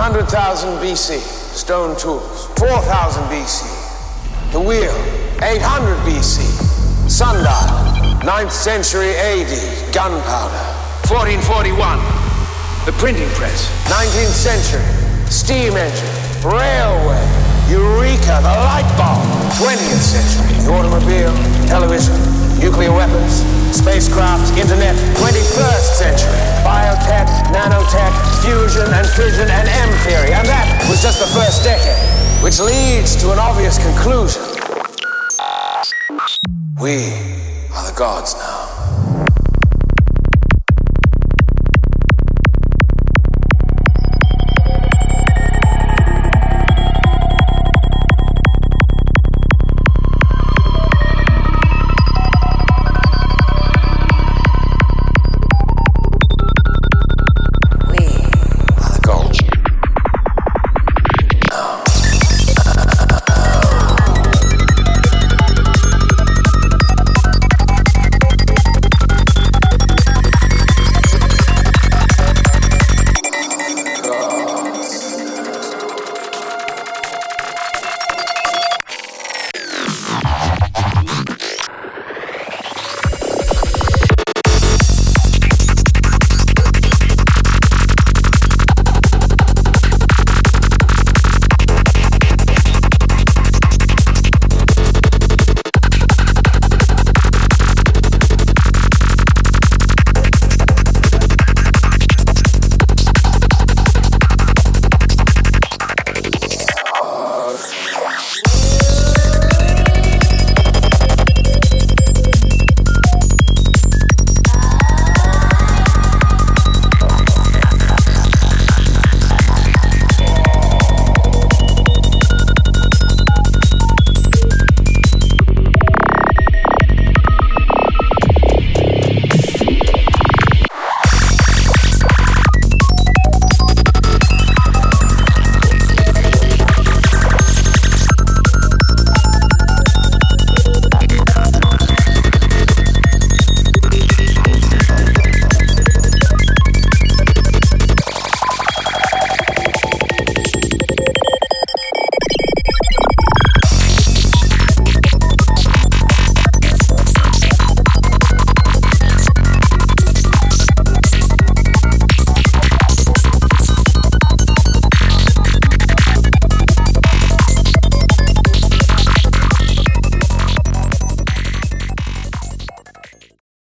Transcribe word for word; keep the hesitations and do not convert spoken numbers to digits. one hundred thousand B C, stone tools. four thousand B C, the wheel. eight hundred B C, sundial. ninth century A D, gunpowder. fourteen forty-one, the printing press. nineteenth century, steam engine, railway, eureka, the light bulb. twentieth century, the automobile, television, nuclear weapons, spacecraft, internet. twenty-first century, biotech, nanotech, fusion and fission and M-theory. And that was just the first decade, which leads to an obvious conclusion. We are the gods now.